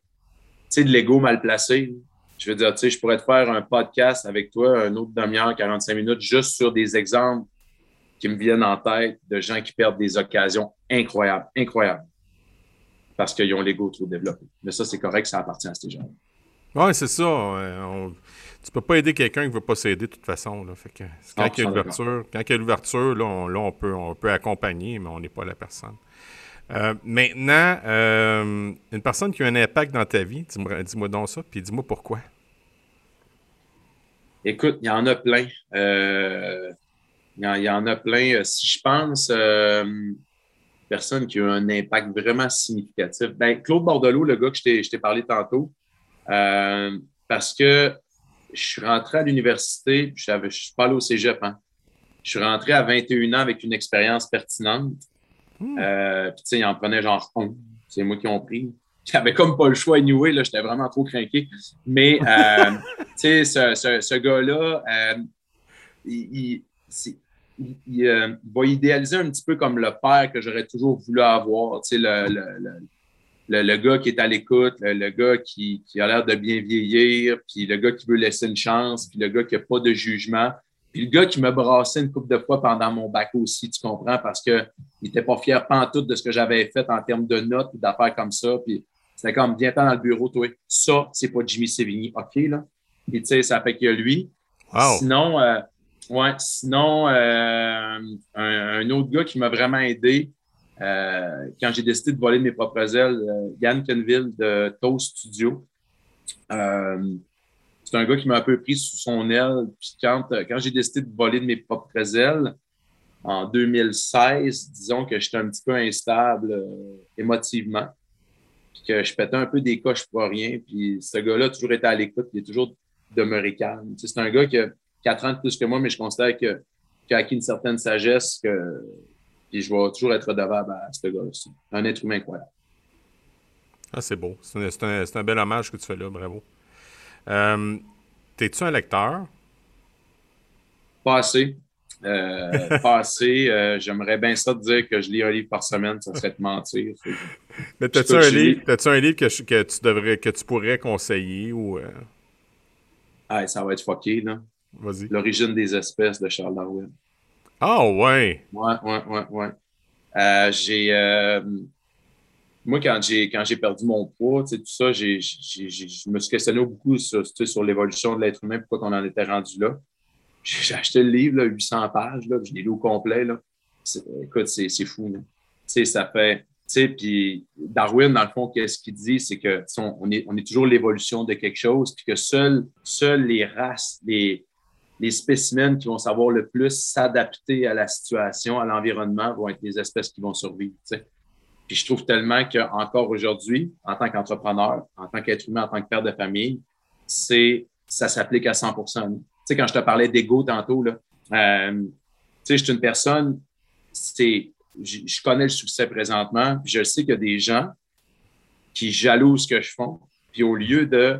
sais, de l'ego mal placé, je veux dire, tu sais, je pourrais te faire un podcast avec toi, un autre demi-heure, quarante-cinq minutes, juste sur des exemples qui me viennent en tête de gens qui perdent des occasions incroyables, incroyables, parce qu'ils ont l'ego trop développé. Mais ça, c'est correct, ça appartient à ces gens-là. Oui, c'est ça. On... Tu peux pas aider quelqu'un qui veut pas s'aider de toute façon. Là. Fait que quand, il y a l'ouverture, quand il y a l'ouverture, là, on, là, on, peut, on peut accompagner, mais on n'est pas la personne. Euh, maintenant, euh, une personne qui a un impact dans ta vie, dis-moi, dis-moi donc ça, puis dis-moi pourquoi. Écoute, il y en a plein. Il euh, y, y en a plein. Si je pense, euh, une personne qui a un impact vraiment significatif, ben, Claude Bordelot, le gars que je t'ai, je t'ai parlé tantôt, Euh, parce que je suis rentré à l'université, je ne suis pas allé au cégep. Hein. Je suis rentré à vingt et un ans avec une expérience pertinente. Mmh. Euh, Puis, tu sais, il en prenait genre onze. C'est moi qui ont pris. J'avais comme pas le choix anyway, là, j'étais vraiment trop craqué. Mais, euh, tu sais, ce, ce, ce gars-là, euh, il, il, il, il euh, va idéaliser un petit peu comme le père que j'aurais toujours voulu avoir. Tu sais, le. le, le Le, le gars qui est à l'écoute, le, le gars qui, qui a l'air de bien vieillir, puis le gars qui veut laisser une chance, puis le gars qui n'a pas de jugement, puis le gars qui m'a brassé une couple de fois pendant mon bac aussi, tu comprends, parce qu'il n'était pas fier pantoute de ce que j'avais fait en termes de notes ou d'affaires comme ça, puis c'était comme, viens-t'en dans le bureau, toi. Ça, c'est pas Jimmy Sévigny, OK, là? Puis tu sais, ça fait qu'il y a lui. Wow. Sinon, euh, ouais, sinon euh, un, un autre gars qui m'a vraiment aidé, Euh, quand j'ai décidé de voler de mes propres ailes, euh, Yann Kenville de Toast Studio, euh, c'est un gars qui m'a un peu pris sous son aile. Puis quand, euh, quand j'ai décidé de voler de mes propres ailes, en deux mille seize, disons que j'étais un petit peu instable euh, émotivement. puis que je pétais un peu des coches pour rien. Puis ce gars-là a toujours été à l'écoute, il est toujours demeuré calme. Tu sais, c'est un gars qui a quatre ans de plus que moi, mais je considère que, qu'il a acquis une certaine sagesse, que, puis je vais toujours être redevable à ce gars-là aussi. Un être humain incroyable. Ah, c'est beau. C'est un, c'est un, c'est un bel hommage que tu fais là, bravo. Euh, t'es-tu un lecteur? Pas assez. Euh, pas assez. Euh, j'aimerais bien ça te dire que je lis un livre par semaine, ça serait te mentir. Fait. Mais t'as-tu un livre, t'as-tu un livre que, je, que, tu devrais, que tu pourrais conseiller ou... Euh... Ah, ça va être fucké, là. Vas-y. L'origine des espèces de Charles Darwin. Ah, oh, ouais! Ouais, ouais, ouais, ouais. Euh, j'ai... Euh... Moi, quand j'ai quand j'ai perdu mon poids, tout ça, j'ai, j'ai, j'ai, je me suis questionné beaucoup sur, sur l'évolution de l'être humain, pourquoi qu'on en était rendu là. J'ai acheté le livre, là, huit cents pages, là, je l'ai lu au complet. Là. C'est, écoute, c'est, c'est fou. Là. Ça fait... Puis Darwin, dans le fond, qu'est-ce qu'il dit? C'est que on, on, est, on est toujours l'évolution de quelque chose, puis que seules seul les races, les, les spécimens qui vont savoir le plus s'adapter à la situation, à l'environnement, vont être les espèces qui vont survivre, t'sais. Puis je trouve tellement qu'encore aujourd'hui, en tant qu'entrepreneur, en tant qu'être humain, en tant que père de famille, c'est ça s'applique à cent pour cent. Tu sais, quand je te parlais d'ego tantôt, là, euh, tu sais, je suis une personne, c'est, je connais le succès présentement, puis je sais qu'il y a des gens qui jalousent ce que je fais, puis au lieu de,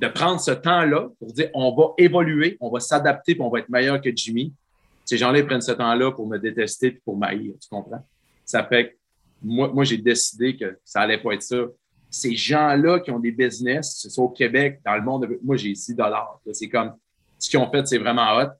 de prendre ce temps-là pour dire on va évoluer, on va s'adapter, puis on va être meilleur que Jimmy, ces gens-là, ils prennent ce temps-là pour me détester puis pour m'haïr, tu comprends? Ça fait que Moi, moi, j'ai décidé que ça n'allait pas être ça. Ces gens-là qui ont des business, que ce soit au Québec, dans le monde, moi, j'ai dix dollars. C'est comme, ce qu'ils ont fait, c'est vraiment hot.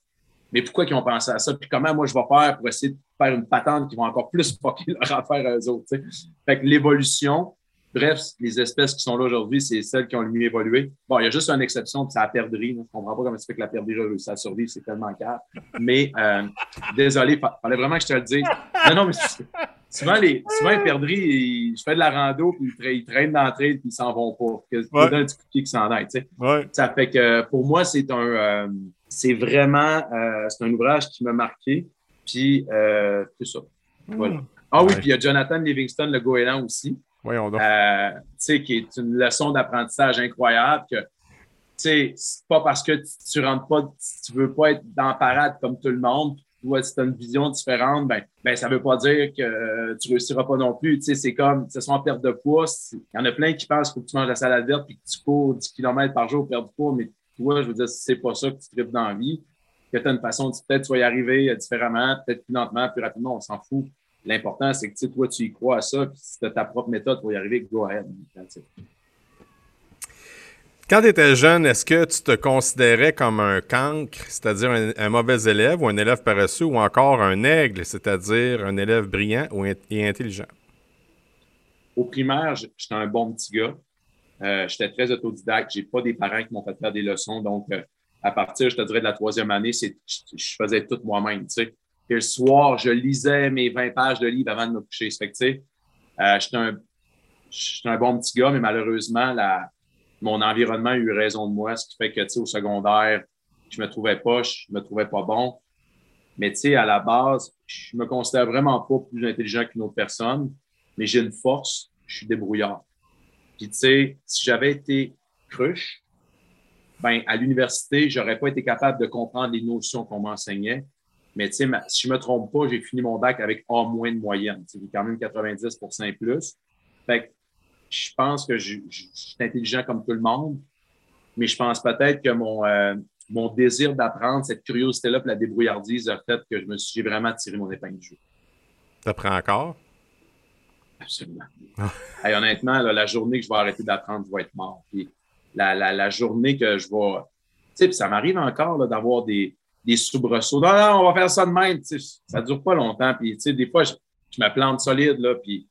Mais pourquoi ils ont pensé à ça? Puis comment, moi, je vais faire pour essayer de faire une patente qui va encore plus fucker leur affaire à eux autres? T'sais? Fait que l'évolution, bref, les espèces qui sont là aujourd'hui, c'est celles qui ont le mieux évolué. Bon, il y a juste une exception, puis c'est la perdrix. Je ne comprends pas comment ça fait que la perdrix, ça survit, c'est tellement grave. Mais, euh, désolé, il fallait vraiment que je te le dise. Non, non, mais c'est... Souvent, les, souvent, les perdrix, je fais de la rando, puis ils traînent d'entrée, puis ils s'en vont pas. Ils ouais. donnent un petit coup de pied qui s'en aille, tu sais. Ouais. Ça fait que, pour moi, c'est un, euh, c'est vraiment, euh, c'est un ouvrage qui m'a marqué. Puis, euh, tout ça. Voilà. Mmh. Ah oui, ouais. Puis il y a Jonathan Livingston, Le Goéland aussi. Voyons donc. Euh, tu sais, qui est une leçon d'apprentissage incroyable que, tu sais, c'est pas parce que tu, tu rentres pas, tu veux pas être dans la parade comme tout le monde. Ouais, si tu as une vision différente, ben, ben ça ne veut pas dire que euh, tu ne réussiras pas non plus. Tu sais, c'est comme, ce sont en perte de poids. Il y en a plein qui pensent qu'il faut que tu manges la salade verte et que tu cours dix kilomètres par jour pour perdre du poids. Mais toi, je veux dire, si ce n'est pas ça que tu tripes dans la vie, que tu as une façon de peut-être tu vas y arriver euh, différemment, peut-être plus lentement, plus rapidement, on s'en fout. L'important, c'est que tu sais, toi, tu y crois à ça. Puis si tu as ta propre méthode pour y arriver, go ahead. Quand tu étais jeune, est-ce que tu te considérais comme un cancre, c'est-à-dire un, un mauvais élève ou un élève paresseux ou encore un aigle, c'est-à-dire un élève brillant ou in- et intelligent? Au primaire, j'étais un bon petit gars. Euh, j'étais très autodidacte. J'ai pas des parents qui m'ont fait faire des leçons. Donc, euh, à partir, je te dirais, de la troisième année, c'est, je, je faisais tout moi-même. T'sais. Et le soir, je lisais mes vingt pages de livres avant de me coucher. Ça fait que, tu sais, euh, j'étais un, j'étais un bon petit gars, mais malheureusement, la... mon environnement a eu raison de moi, ce qui fait que, tu sais, au secondaire, je me trouvais pas, je me trouvais pas bon. Mais, tu sais, à la base, je me considère vraiment pas plus intelligent qu'une autre personne, mais j'ai une force, je suis débrouillard. Puis, tu sais, si j'avais été cruche, ben, à l'université, j'aurais pas été capable de comprendre les notions qu'on m'enseignait. Mais, tu sais, si je me trompe pas, j'ai fini mon bac avec A moins de moyenne. C'est quand même quatre-vingt-dix pour cent et plus. Fait que, je pense que je, je, je suis intelligent comme tout le monde, mais je pense peut-être que mon, euh, mon désir d'apprendre, cette curiosité-là et la débrouillardise a fait que je me suis j'ai vraiment tiré mon épingle du jeu. T'apprends encore? Absolument. Hey, honnêtement, là, la journée que je vais arrêter d'apprendre, je vais être mort. Puis la, la, la journée que je vais... Tu sais, ça m'arrive encore là, d'avoir des, des soubresauts. Non, non, on va faire ça de même. T'sais, ça ne dure pas longtemps. Puis, tu sais, des fois, je, je me plante solide, là, puis...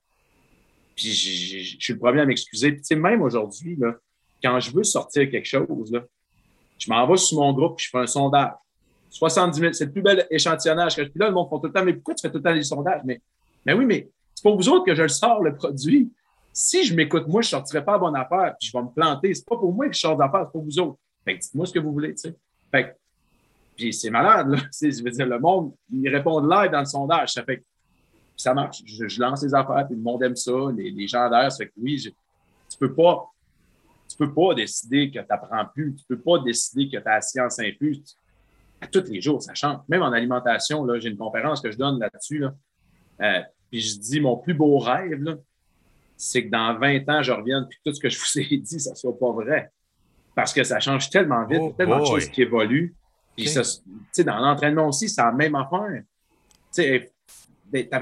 Puis je, je, je suis le premier à m'excuser. Puis tu sais, même aujourd'hui, là, quand je veux sortir quelque chose, là, je m'en vais sur mon groupe et je fais un sondage. soixante-dix mille, c'est le plus bel échantillonnage que je fais. Là, le monde font tout le temps, mais pourquoi tu fais tout le temps les sondages? Mais, mais oui, mais c'est pour vous autres que je le sors, le produit. Si je m'écoute, moi, je ne sortirais pas la bonne affaire puis je vais me planter. C'est pas pour moi que je sors d'affaires, c'est pour vous autres. Fait que dites-moi ce que vous voulez, tu sais. Fait que, puis c'est malade, là. C'est, je veux dire, le monde, il répond de l'aide dans le sondage. Ça fait que ça marche. Je, je lance les affaires, puis le monde aime ça. Les, les gens d'ailleurs, ça fait que oui, je, Tu peux pas, tu peux pas décider que tu n'apprends plus. Tu peux pas décider que ta science infuse. À tous les jours, ça change. Même en alimentation, là, j'ai une conférence que je donne là-dessus. Là. Euh, puis je dis, mon plus beau rêve, là, c'est que dans vingt ans, je revienne puis tout ce que je vous ai dit, ça ne soit pas vrai. Parce que ça change tellement vite, oh, tellement boy. de choses qui évoluent. Puis okay. ça, dans l'entraînement aussi, c'est la même affaire. Tu avais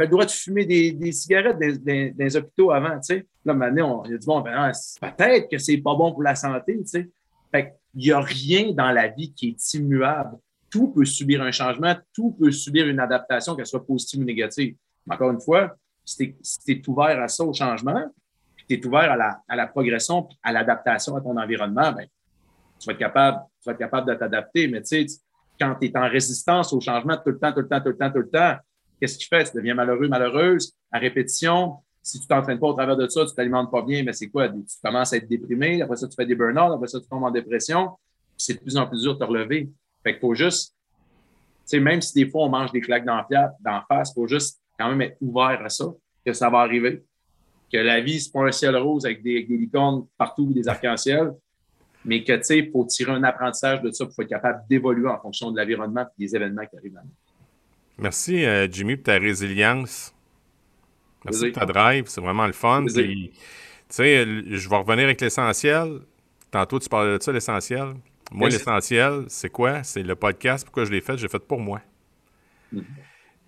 le droit de fumer des, des cigarettes dans, dans, dans les hôpitaux avant. T'sais. Là, maintenant, on a dit, bon, ben, non, peut-être que c'est pas bon pour la santé. T'sais. Fait qu'il n'y a rien dans la vie qui est immuable. Tout peut subir un changement, tout peut subir une adaptation, qu'elle soit positive ou négative. Mais encore une fois, si tu es si ouvert à ça, au changement, puis tu es ouvert à la, à la progression, puis à l'adaptation à ton environnement, bien, tu vas être capable, tu vas être capable de t'adapter. Mais tu sais, quand tu es en résistance au changement tout le temps, tout le temps, tout le temps, tout le temps, qu'est-ce que tu fais? Tu deviens malheureux, malheureuse, à répétition. Si tu t'entraînes pas au travers de ça, tu t'alimentes pas bien, mais c'est quoi? Tu commences à être déprimé, après ça, tu fais des burn-out, après ça, tu tombes en dépression, puis c'est de plus en plus dur de te relever. Fait qu'il faut juste, tu sais, même si des fois on mange des claques d'en face, il faut juste quand même être ouvert à ça, que ça va arriver, que la vie, c'est pas un ciel rose avec des, avec des licornes partout, des arcs-en-ciel, mais que, tu sais, il faut tirer un apprentissage de ça, il faut être capable d'évoluer en fonction de l'environnement et des événements qui arrivent à nous. Merci, euh, Jimmy, pour ta résilience. Merci Plaisir. pour ta drive, c'est vraiment le fun. Tu sais, je vais revenir avec l'essentiel. Tantôt, tu parlais de ça, l'essentiel. Moi, l'essentiel, c'est quoi? C'est le podcast. Pourquoi je l'ai fait? Je l'ai fait pour moi. Mm-hmm.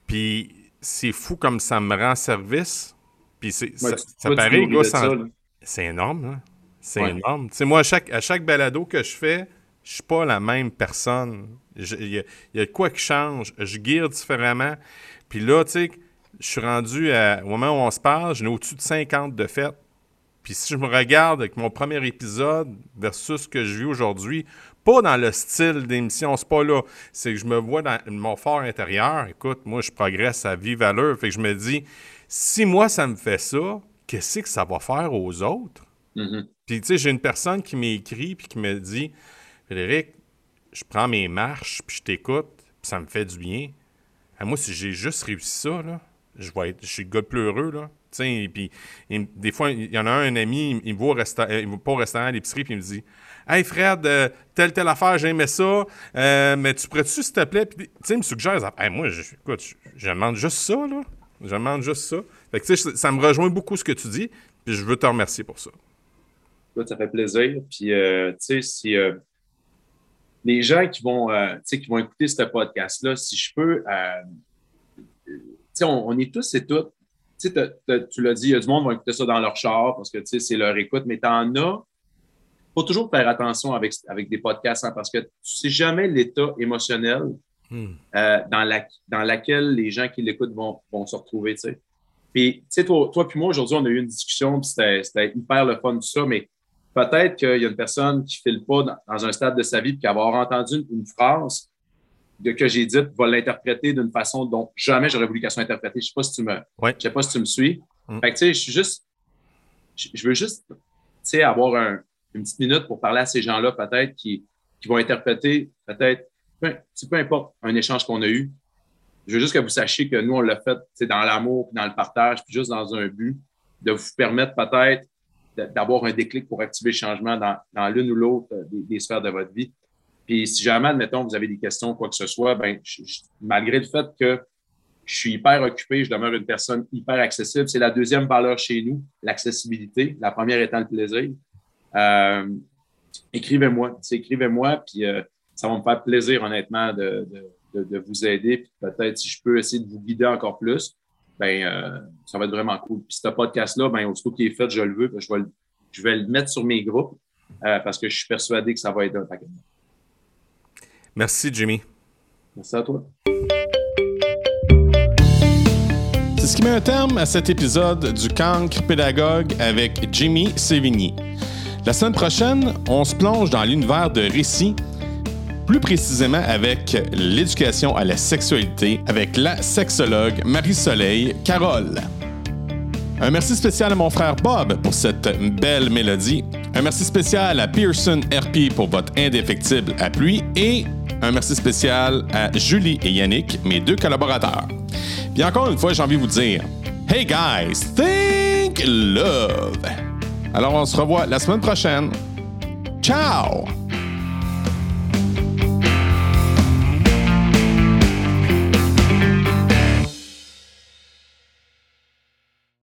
Puis, c'est fou comme ça me rend service. Puis, c'est, ouais, ça, tu, ça paraît, gars, ça, ça, c'est énorme. Hein? C'est ouais. énorme. Tu sais, moi, à chaque, à chaque balado que je fais, je suis pas la même personne. Il y, y a quoi qui change. Je gear différemment. Puis là, tu sais, je suis rendu à, au moment où on se parle, j'en ai au-dessus de cinquante de fait. Puis si je me regarde avec mon premier épisode versus ce que je vis aujourd'hui, pas dans le style d'émission, c'est pas là. C'est que je me vois dans mon fort intérieur. Écoute, moi, je progresse à vive allure. Fait que je me dis, si moi, ça me fait ça, qu'est-ce que ça va faire aux autres? Mm-hmm. Puis, tu sais, j'ai une personne qui m'écrit puis qui me dit, Frédéric, je prends mes marches puis je t'écoute puis ça me fait du bien. Et moi, si j'ai juste réussi ça, là, je vais être, je suis le gars le plus heureux, là. Et puis, il, des fois, il y en a un, un ami, il me voit au resta- il me voit pas au restaurant, à l'épicerie, puis il me dit « Hey Fred, euh, telle, telle affaire, j'aimais ça, euh, mais tu pourrais-tu, s'il te plaît? » Puis, tu sais, il me suggère, hey, moi, je, écoute, je, je demande juste ça, là. Je demande juste ça. Fait que, tu sais, ça me rejoint beaucoup ce que tu dis, puis je veux te remercier pour ça. Ça fait plaisir. Puis, euh, tu sais, si euh, les gens qui vont, euh, qui vont écouter ce podcast-là, si je peux, euh, tu sais, on, on est tous et toutes. Tu sais, tu l'as dit, il y a du monde qui va écouter ça dans leur char parce que tu sais, c'est leur écoute, mais tu en as. Il faut toujours faire attention avec, avec des podcasts hein, parce que tu ne sais jamais l'état émotionnel mm. euh, dans, la, dans laquelle les gens qui l'écoutent vont, vont se retrouver. Tu sais. Puis, tu sais, toi, toi puis moi, aujourd'hui, on a eu une discussion, puis c'était, c'était hyper le fun, tout ça, mais peut-être qu'il y a une personne qui ne file pas dans, dans un stade de sa vie, puis qu'avoir entendu une, une phrase de que j'ai dit, va l'interpréter d'une façon dont jamais j'aurais voulu qu'elle soit interprétée. Je sais pas si tu me, ouais. je sais pas si tu me suis. Mm. Fait que, tu sais, je suis juste, je veux juste, tu sais, avoir un, une petite minute pour parler à ces gens-là, peut-être, qui, qui vont interpréter, peut-être, peu, peu importe, un échange qu'on a eu. Je veux juste que vous sachiez que nous, on l'a fait, tu sais, dans l'amour, puis dans le partage, puis juste dans un but de vous permettre, peut-être, de, d'avoir un déclic pour activer le changement dans, dans l'une ou l'autre des, des sphères de votre vie. Puis si jamais, admettons, vous avez des questions, quoi que ce soit, ben, je, je, malgré le fait que je suis hyper occupé, je demeure une personne hyper accessible. C'est la deuxième valeur chez nous, l'accessibilité. La première étant le plaisir. Euh, écrivez-moi, écrivez-moi, puis euh, ça va me faire plaisir, honnêtement, de, de, de, de vous aider. Puis peut-être, si je peux essayer de vous guider encore plus, ben, euh, ça va être vraiment cool. Puis ce podcast-là, ben, aussitôt qu'il est fait, je le veux, je vais le, je vais le mettre sur mes groupes euh, parce que je suis persuadé que ça va aider un paquet de monde. Merci, Jimmy. Merci à toi. C'est ce qui met un terme à cet épisode du Cancre Pédagogue avec Jimmy Sévigny. La semaine prochaine, on se plonge dans l'univers de récits, plus précisément avec l'éducation à la sexualité, avec la sexologue Marie-Soleil Carole. Un merci spécial à mon frère Bob pour cette belle mélodie. Un merci spécial à Pearson R P pour votre indéfectible appui. Et un merci spécial à Julie et Yannick, mes deux collaborateurs. Puis encore une fois, j'ai envie de vous dire, Hey guys, think love! Alors, on se revoit la semaine prochaine. Ciao!